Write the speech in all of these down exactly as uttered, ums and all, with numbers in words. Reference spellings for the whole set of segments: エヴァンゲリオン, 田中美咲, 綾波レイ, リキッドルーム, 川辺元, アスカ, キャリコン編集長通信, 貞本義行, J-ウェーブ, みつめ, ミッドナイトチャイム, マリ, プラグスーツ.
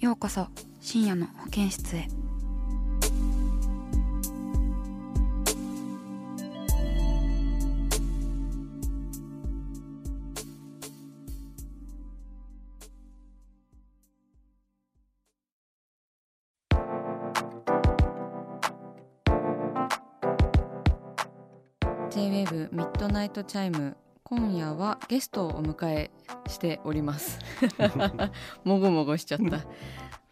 ようこそ深夜の保健室へ。J-ウェーブ ミッドナイトチャイム、今夜はゲストをお迎えしておりますもごもごしちゃった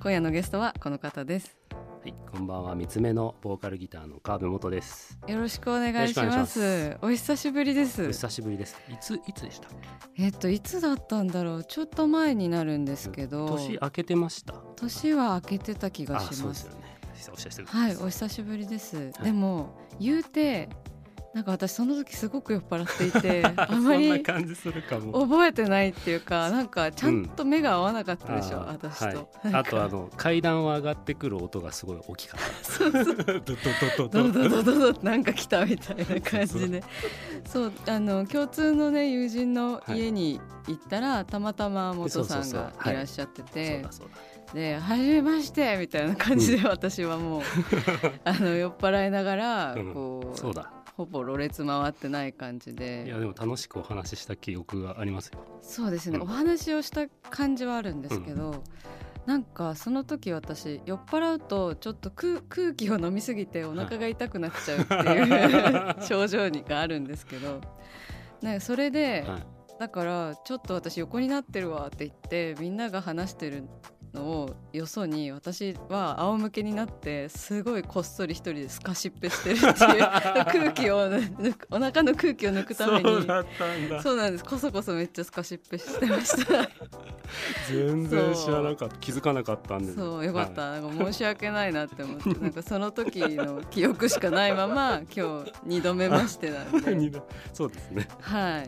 今夜のゲストはこの方です。はい、こんばんは。みつめのボーカルギターの川辺元です。よろしくお願いします。お久しぶりです。お久しぶりです。いつ、いつでした？えっといつだったんだろう、ちょっと前になるんですけど、年明けてました？年は明けてた気がします。あ、そうですよね。お久しぶりです。はい、お久しぶりです、はい、でも言うてなんか私その時すごく酔っ払っていてあまり覚えてないっていうか、なんかちゃんと目が合わなかったでしょ、うん、私と、はい、あとあの階段を上がってくる音がすごい大きかったそうそうドドドドドドドドなんか来たみたいな感じでそうあの共通の、ね、友人の家に行ったら、はい、たまたま元さんがいらっしゃってて、ではじめましてみたいな感じで私はもう、うん、あの酔っ払いながらこう、うん、そうだ、ほぼろれつ回ってない感じで。いやでも楽しくお話しした記憶がありますよ。そうですね、うん、お話をした感じはあるんですけど、うん、なんかその時私酔っ払うとちょっと 空, 空気を飲みすぎてお腹が痛くなっちゃうっていう症状があるんですけど、なんかそれで、はい、だからちょっと私横になってるわって言ってみんなが話してるのをよそに私は仰向けになってすごいこっそり一人でスカシッペしてるっていう空気を抜く、お腹の空気を抜くために。そうだったんだ。そうなんです。こそこそめっちゃスカシッペしてました全然知らなかった、気づかなかったんです。そうよかった、はい、なんか申し訳ないなって思ってなんかその時の記憶しかないまま今日にどめましてなんでそうですね、は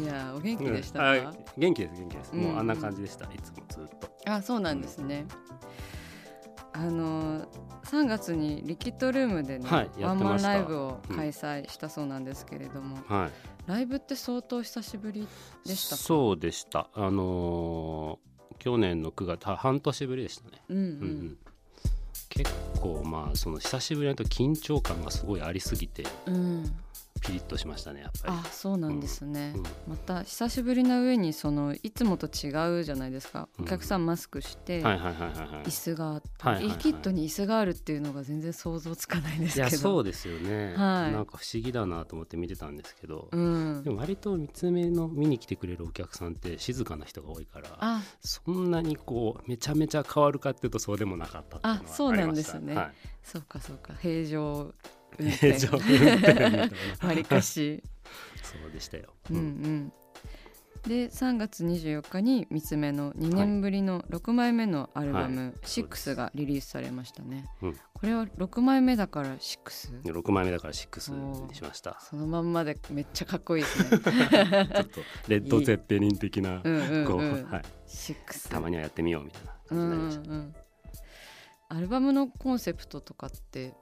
い、いやお元気でしたか、うん、元気です元気です、うん、もうあんな感じでした、いつもずっと。あ、そうなんですね、うん、あのさんがつにリキッドルームで、ね、はい、ワンマンライブを開催したそうなんですけれども、うん、はい、ライブって相当久しぶりでしたか？そうでした、あのー、去年のくがつ、半年ぶりでしたね、うんうんうん、結構まあその久しぶりだと緊張感がすごいありすぎて、うん、ピリッとしましたねやっぱり。あ、そうなんですね、うんうん、また久しぶりな上にそのいつもと違うじゃないですか、お客さんマスクして椅子があって、はいはいはいはい、リキッドに椅子があるっていうのが全然想像つかないんですけど。いやそうですよね、はい、なんか不思議だなと思って見てたんですけど、うん、でも割とみつめの見に来てくれるお客さんって静かな人が多いから、そんなにこうめちゃめちゃ変わるかっていうとそうでもなかったっていうのはありました。あ、そうなんですね、はい、そうかそうか、平常わりかしそうでしたよ、うんうん、でさんがつにじゅうよっかにみつめのにねんぶりのろくまいめのアルバム、はいはい、ろくがリリースされましたね、うん、これはろくまいめだから ろく？ ろくまいめだからろくにしました。そのまんまでめっちゃかっこいいですねちょっとレッド・ゼッペリン的なたまにはやってみようみたいな感じになりました、うんうん、アルバムのコンセプトとかって？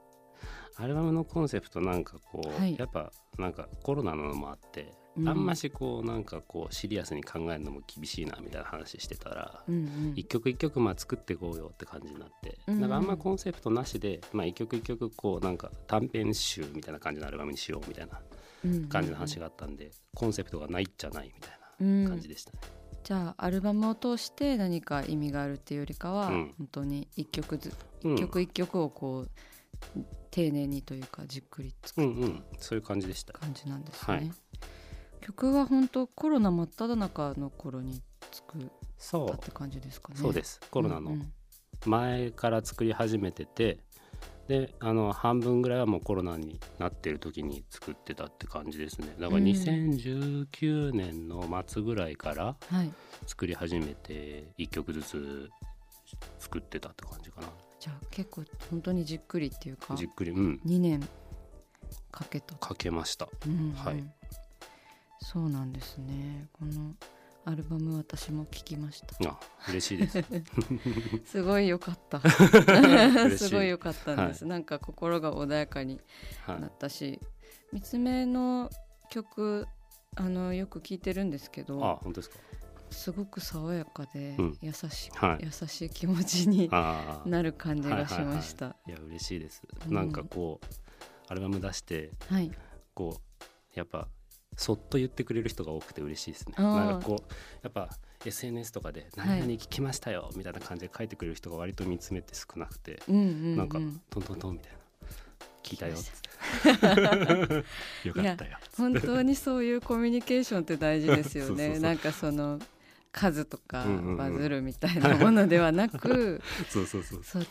アルバムのコンセプトなんかこう、はい、やっぱなんかコロナのもあって、うん、あんましこうなんかこうシリアスに考えるのも厳しいなみたいな話してたら、うんうん、一曲一曲まあ作っていこうよって感じになって、うん、なんかあんまコンセプトなしで、まあ、一曲一曲こうなんか短編集みたいな感じのアルバムにしようみたいな感じの話があったんで、うんうんうん、コンセプトがないっちゃないみたいな感じでしたね、うんじゃあアルバムを通して何か意味があるっていうよりかは、うん、本当に一曲ず一曲一曲をこう、うん、丁寧にというかじっくり作って、うんうん、そういう感じでした感じなんですね、はい、曲は本当コロナ真っ只中の頃に作ったって感じですかね。そうですコロナの前から作り始めてて、うんうん、であの半分ぐらいはもうコロナになってる時に作ってたって感じですね。だからにせんじゅうきゅうねんの末ぐらいから作り始めていっきょくずつ作ってたって感じかな。じゃあ結構本当にじっくりっていうかじっくり、うん、にねんかけたかけました、うんうん、はい。そうなんですね。このアルバム私も聴きました。あ、嬉しいですすごい良かったすごい良かったんです、はい、なんか心が穏やかになったし、はい、三つ目の曲あのよく聴いてるんですけど。あ、本当ですか。すごく爽やかで、うん、優しい、はい、優しい気持ちになる感じがしました、はいはいはい、いや嬉しいです、うん、なんかこうアルバム出して、はい、こうやっぱそっと言ってくれる人が多くて嬉しいですね。なんかこうやっぱ エスエヌエス とかで何々聞きましたよ、はい、みたいな感じで書いてくれる人が割と見つめて少なくて、うんうんうん、なんかトントントンみたいな聞いたよよかったよ本当にそういうコミュニケーションって大事ですよねそうそうそうなんかその数とかバズるみたいなものではなくち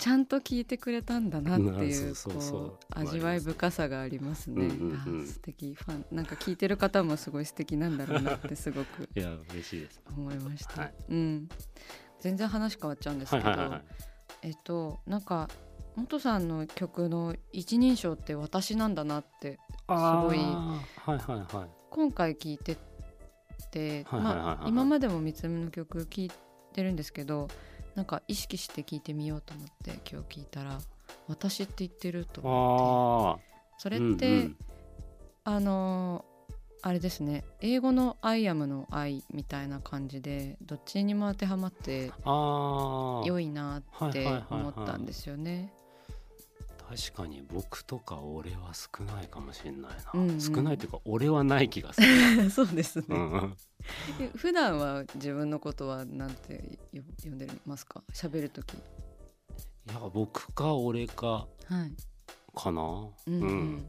ゃんと聞いてくれたんだなっていう味わい深さがありますね、うんうんうん、素敵。ファンなんか聞いてる方もすごい素敵なんだろうなってすごくいや嬉しいです思いました、はいうん、全然話変わっちゃうんですけど、はいはいはい、えっとなんか元さんの曲の一人称って私なんだなってすごい、はいはいはい、今回聞いててでまあ、今までもみつめの曲聴いてるんですけどなんか意識して聴いてみようと思って今日聴いたら私って言ってると思ってあそれって、うんうん、あのあれですね英語の I am の I みたいな感じでどっちにも当てはまって良いなって思ったんですよね。確かに僕とか俺は少ないかもしれないな、うんうん、少ないというか俺はない気がするそうですね、うん、普段は自分のことはなんて呼んでますか喋るとき。いや僕か俺か、はい、かな、うんうんうん、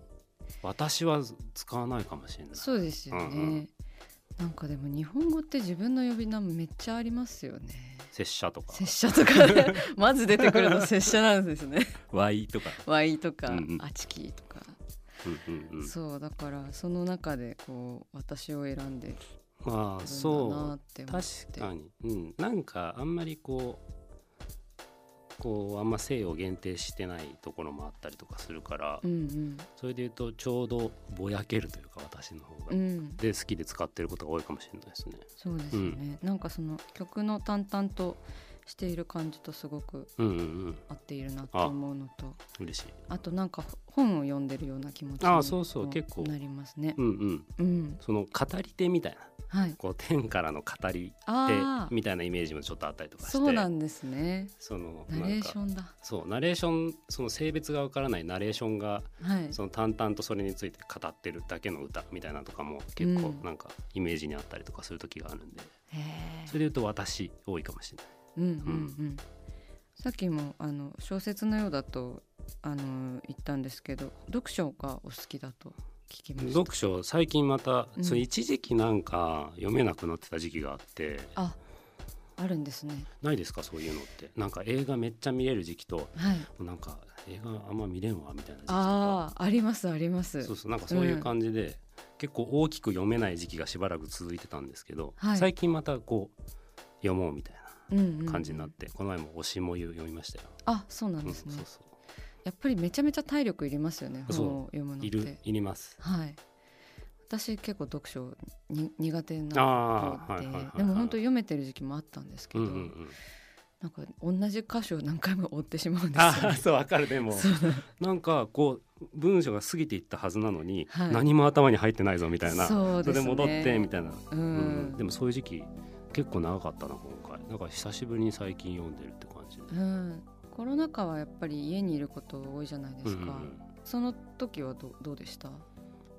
私は使わないかもしれない。そうですよね、うんうん、なんかでも日本語って自分の呼び名めっちゃありますよね。拙者とか拙者とか、ね、まず出てくるの拙者なんですねワイとかワイとか、うんうん、アチキとか、うんうんうん、そうだからその中でこう私を選んでるんだなって思って。確かに、うん、なんかあんまりこうこうあんま性を限定してないところもあったりとかするから、うんうん、それでいうとちょうどぼやけるというか私の方が、うん、で好きで使ってることが多いかもしれないですね。そうですよね、うん、なんかその曲の淡々としている感じとすごく合っているなと思うのと、うんうんうん、嬉しい。あとなんか本を読んでるような気持ちにもなりますね。その語り手みたいな、はい、こう天からの語り手みたいなイメージもちょっとあったりとかして。そうなんですね。そのナレーションだ。そうナレーションその性別がわからないナレーションが、はい、その淡々とそれについて語ってるだけの歌みたいなとかも結構なんかイメージにあったりとかする時があるんで、うん、それでいうと私多いかもしれない。うんうんうん、さっきもあの小説のようだとあの言ったんですけど読書がお好きだと聞きました。読書最近また、うん、その一時期なんか読めなくなってた時期があってああるんですね。ないですかそういうのって。なんか映画めっちゃ見れる時期と、はい、なんか映画あんま見れんわみたいな時期とか あ, ありますあります。そうそうなんかそういう感じで、うん、結構大きく読めない時期がしばらく続いてたんですけど、はい、最近またこう読もうみたいなうんうんうん、感じになってこの前も推しも読みましたよ。あそうなんですね、うん、そうそうやっぱりめちゃめちゃ体力いりますよね本を読むのって。いるいります、はい、私結構読書に苦手な方で、はいはいはい、でも本当読めてる時期もあったんですけど、うんうんうん、なんか同じ箇所を何回も追ってしまうんですよ、ね、あそうわかる。でもなんかこう文章が過ぎていったはずなのに、はい、何も頭に入ってないぞみたいな そうですね、それで戻ってみたいな、うんうん、でもそういう時期結構長かったな今回。なんか久しぶりに最近読んでるって感じで、うん、コロナ禍はやっぱり家にいること多いじゃないですか、うんうん、その時は ど, どうでした。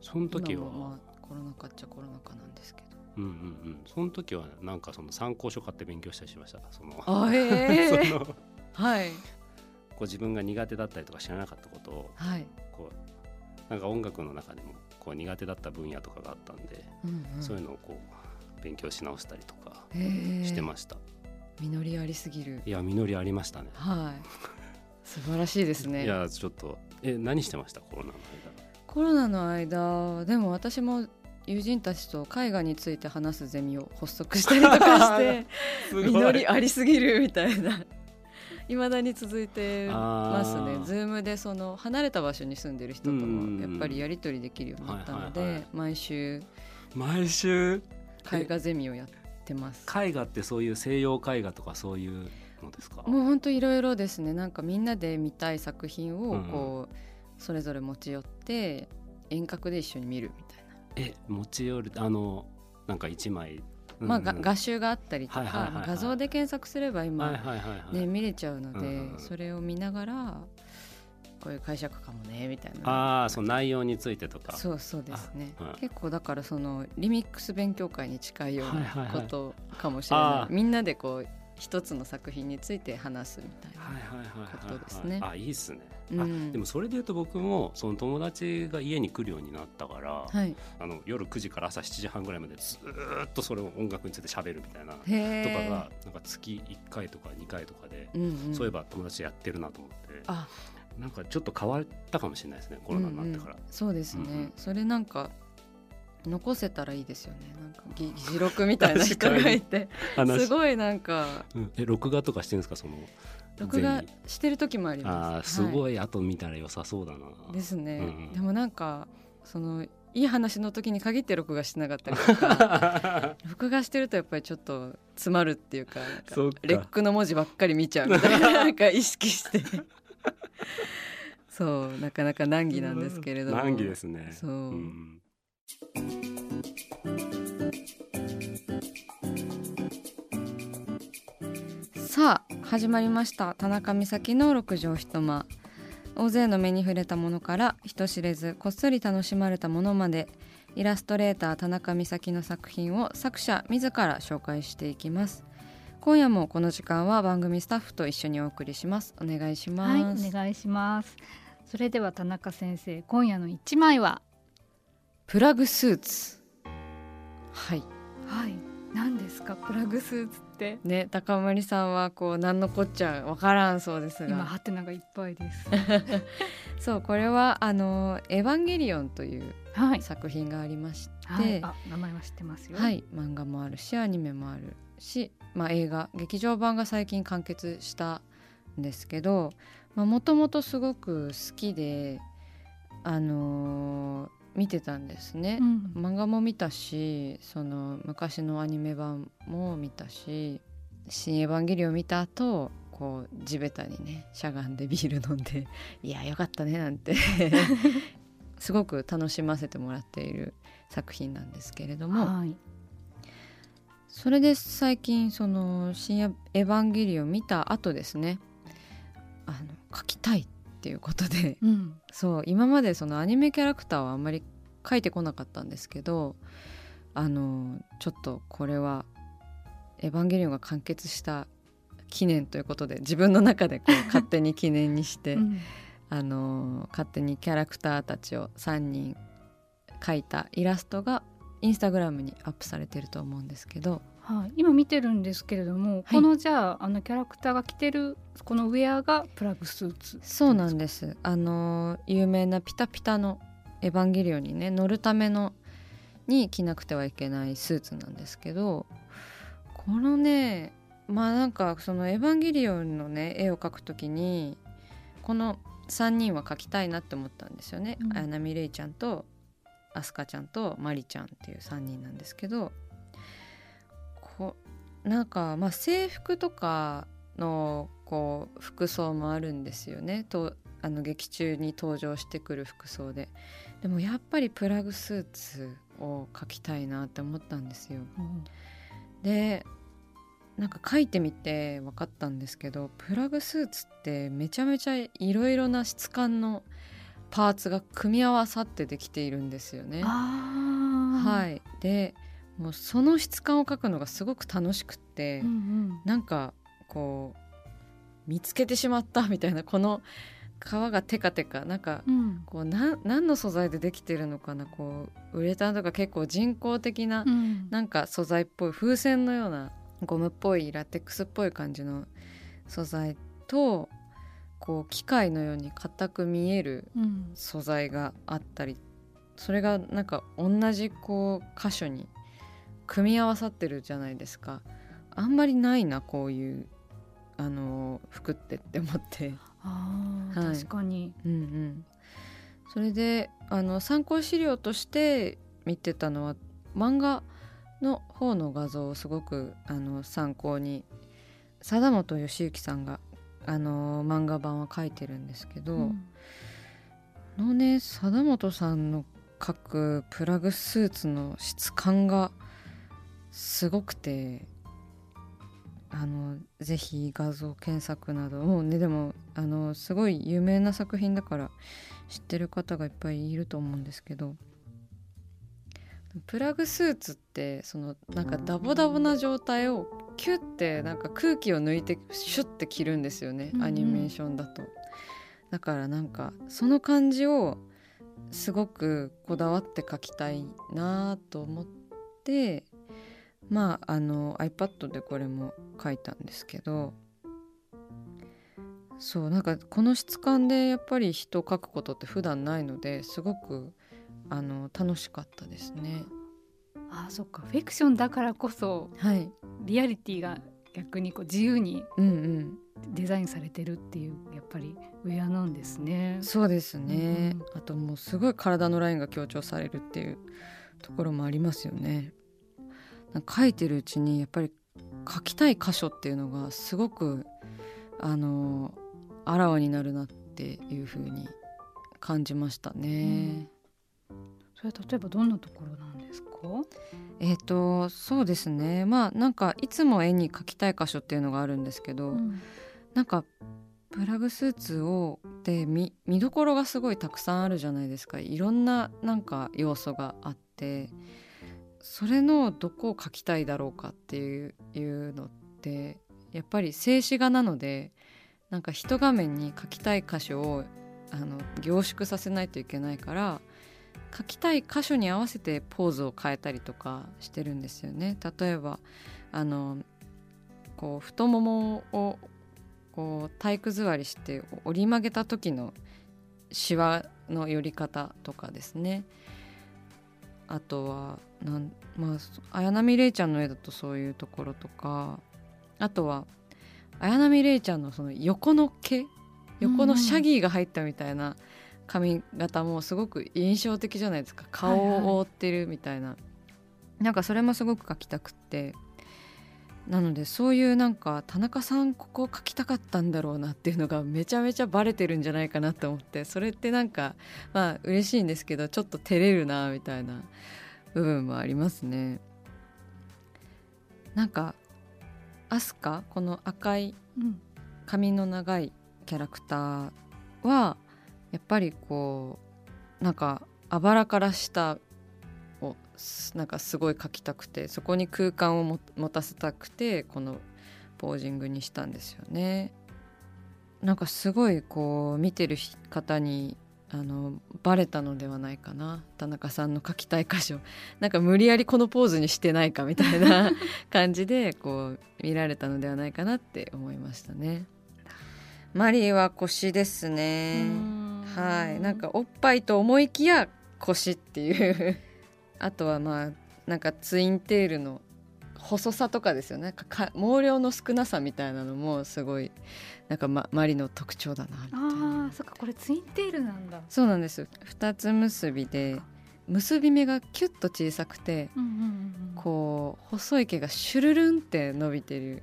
その時は、まあ、コロナ禍っちゃコロナ禍なんですけどうんうんうん、その時はなんかその参考書買って勉強したりしました。そのあ、えー、そのはい、こう自分が苦手だったりとか知らなかったことを、はい、こうなんか音楽の中でもこう苦手だった分野とかがあったんで、うんうん、そういうのをこう勉強し直したりとかしてました、えー、実りありすぎる。いや実りありましたね、はい、素晴らしいですね。いやちょっとえ何してましたコロナの間。コロナの間でも私も友人たちと絵画について話すゼミを発足したりとかして実りありすぎるみたいな未だに続いてますね。ズームでその離れた場所に住んでる人ともやっぱりやり取りできるようになったので、はいはいはい、毎週毎週絵画ゼミをやってます。絵画ってそういう西洋絵画とかそういうのですか。もう本当いろいろですね。なんかみんなで見たい作品をこう、うん、それぞれ持ち寄って遠隔で一緒に見るみたいな。え持ち寄るあのなんかいちまい、うんうんまあ、が画集があったりとか、はいはいはいはい、画像で検索すれば今、はいはいはいはい、ね、見れちゃうので、うんうん、それを見ながらこういう解釈かもねみたいな。あそう内容についてとか。そうそうですね、うん、結構だからそのリミックス勉強会に近いようなことかもしれない、はいはいはい、みんなでこう一つの作品について話すみたいなことですね。あいいですね、うん、あでもそれでいうと僕もその友達が家に来るようになったから、はい、あの夜くじから朝しちじはんぐらいまでずっとそれを音楽について喋るみたいなとかがなんか月いっかいとかにかいとかで、うんうん、そういえば友達やってるなと思ってあなんかちょっと変わったかもしれないですねコロナになってから、うんうん、そうですね、うんうん、それなんか残せたらいいですよね。なんか議事録みたいな人がいてすごいなんか、うん、え録画とかしてるんですか。その録画してる時もあります。あすごい、はい、後見たら良さそうだなですね、うん、でもなんかそのいい話の時に限って録画してなかったりとか録画してるとやっぱりちょっと詰まるっていう か, なんかレックの文字ばっかり見ちゃうみたい な, なんか意識してそうなかなか難儀なんですけれども。難儀ですね。そう、うんさあ始まりました。田中美咲の六畳一間。大勢の目に触れたものから人知れずこっそり楽しまれたものまでイラストレーター田中美咲の作品を作者自ら紹介していきます。今夜もこの時間は番組スタッフと一緒にお送りします。お願いします。はい、お願いします。それでは田中先生今夜の一枚はプラグスーツ。はい、はい、何ですかプラグスーツって、ね、高森さんはこう何のこっちゃ分からんそうですが今ハテナがいっぱいですそうこれはあのエヴァンゲリオンという作品がありまして、はいはい、あ名前は知ってますよ、はい、漫画もあるしアニメもあるし、まあ、映画劇場版が最近完結したんですけどもともとすごく好きであのー見てたんですね、うん、漫画も見たしその昔のアニメ版も見たし新エヴァンゲリオン見た後こう地べたにねしゃがんでビール飲んでいやよかったねなんてすごく楽しませてもらっている作品なんですけれども、はい、それで最近その新エヴァンゲリオン見た後ですねあの描きたいっていうことで、うん、そう今までそのアニメキャラクターはあんまり描いてこなかったんですけどあのちょっとこれはエヴァンゲリオンが完結した記念ということで自分の中でこう勝手に記念にして、うん、あの勝手にキャラクターたちをさんにん描いたイラストがインスタグラムにアップされてると思うんですけど、はい、今見てるんですけれども、はい、このじゃあ、 あのキャラクターが着てるこのウェアがプラグスーツ。そうなんです。あの有名なピタピタのエヴァンゲリオンにね乗るためのに着なくてはいけないスーツなんですけどこのねまあなんかそのエヴァンゲリオンのね絵を描くときにこのさんにんは描きたいなって思ったんですよね、うん、綾波レイちゃんとアスカちゃんとマリちゃんっていうさんにんなんですけどこうなんかまあ制服とかのこう服装もあるんですよねとあの劇中に登場してくる服装ででもやっぱりプラグスーツを描きたいなって思ったんですよ、うん、でなんか描いてみて分かったんですけどプラグスーツってめちゃめちゃいろいろな質感のパーツが組み合わさってできているんですよね。あ、はい、でもうその質感を描くのがすごく楽しくって、うんうん、なんかこう見つけてしまったみたいな、この皮がテカテカなんかこう、うん、な何の素材でできてるのかな、こうウレタンとか結構人工的な、うん、なんか素材っぽい風船のようなゴムっぽいラテックスっぽい感じの素材と、こう機械のように固く見える素材があったり、うん、それがなんか同じこう箇所に組み合わさってるじゃないですか。あんまりないなこういうあの服ってって思って、あ、はい、確かに、うんうん、それであの参考資料として見てたのは漫画の方の画像をすごくあの参考に、貞本義行さんがあの漫画版は描いてるんですけど、うん、のね貞本さんの描くプラグスーツの質感がすごくて、あのぜひ画像検索などもうね、でもあのすごい有名な作品だから知ってる方がいっぱいいると思うんですけど、プラグスーツってそのなんかダボダボな状態をキュッてなんか空気を抜いてシュッて着るんですよね、アニメーションだと。だからなんかその感じをすごくこだわって描きたいなと思って、まあ、あの iPad でこれも描いたんですけど、そうなんかこの質感でやっぱり人を描くことって普段ないので、すごくあの楽しかったですね。ああ、そっか、フィクションだからこそ、はい、リアリティが逆にこう自由にデザインされてるっていう、やっぱりウェアなんですね。そうですね、うん、あともうすごい体のラインが強調されるっていうところもありますよね。描いてるうちにやっぱり描きたい箇所っていうのがすごくあのあらわになるなっていう風に感じましたね、うん、それは例えばどんなところなんですか？えーと、そうですね、まあなんかいつも絵に描きたい箇所っていうのがあるんですけど、うん、なんかプラグスーツをで 見, 見どころがすごいたくさんあるじゃないですか。いろんななんか要素があって、それのどこを描きたいだろうかっていうのってやっぱり静止画なので、なんか一画面に描きたい箇所をあの凝縮させないといけないから、描きたい箇所に合わせてポーズを変えたりとかしてるんですよね。例えばあのこう太ももをこう体育座りして折り曲げた時のシワの寄り方とかですね。あとはなん、まあ、綾波レイちゃんの絵だとそういうところとか、あとは綾波レイちゃんのその横の毛、横のシャギーが入ったみたいな髪型もすごく印象的じゃないですか。顔を覆ってるみたいな、はいはい、なんかそれもすごく描きたくって、なのでそういうなんか田中さんここ描きたかったんだろうなっていうのがめちゃめちゃバレてるんじゃないかなと思って、それってなんかまあ嬉しいんですけど、ちょっと照れるなみたいな部分もありますね。なんかアスカ、この赤い髪の長いキャラクターはやっぱりこうなんかあばらから下をなんかすごい描きたくて、そこに空間を持たせたくてこのポージングにしたんですよね。なんかすごいこう見てる方にあのバレたのではないかな、田中さんの描きたい箇所なんか無理やりこのポーズにしてないかみたいな感じでこう見られたのではないかなって思いましたね。マリーは腰ですね。はい、なんかおっぱいと思いきや腰っていうあとはまあなんかツインテールの細さとかですよね。か毛量の少なさみたいなのもすごいなんか、ま、マリの特徴だなみたいな。あ、そっか、これツインテールなんだ。そうなんです。二つ結びで結び目がキュッと小さくて、うんうんうんうん、こう細い毛がシュルルンって伸びてる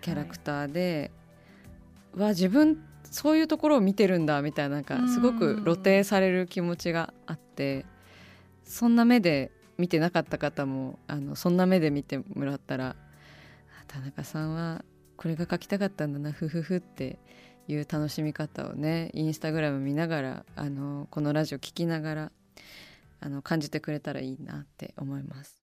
キャラクターで、はいはいはい、わ自分そういうところを見てるんだみたいな、なんかすごく露呈される気持ちがあって、そんな目で見てなかった方もあのそんな目で見てもらったら、田中さんはこれが描きたかったんだなふふふっていう楽しみ方をね、インスタグラム見ながらあのこのラジオ聞きながらあの感じてくれたらいいなって思います。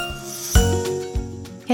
キ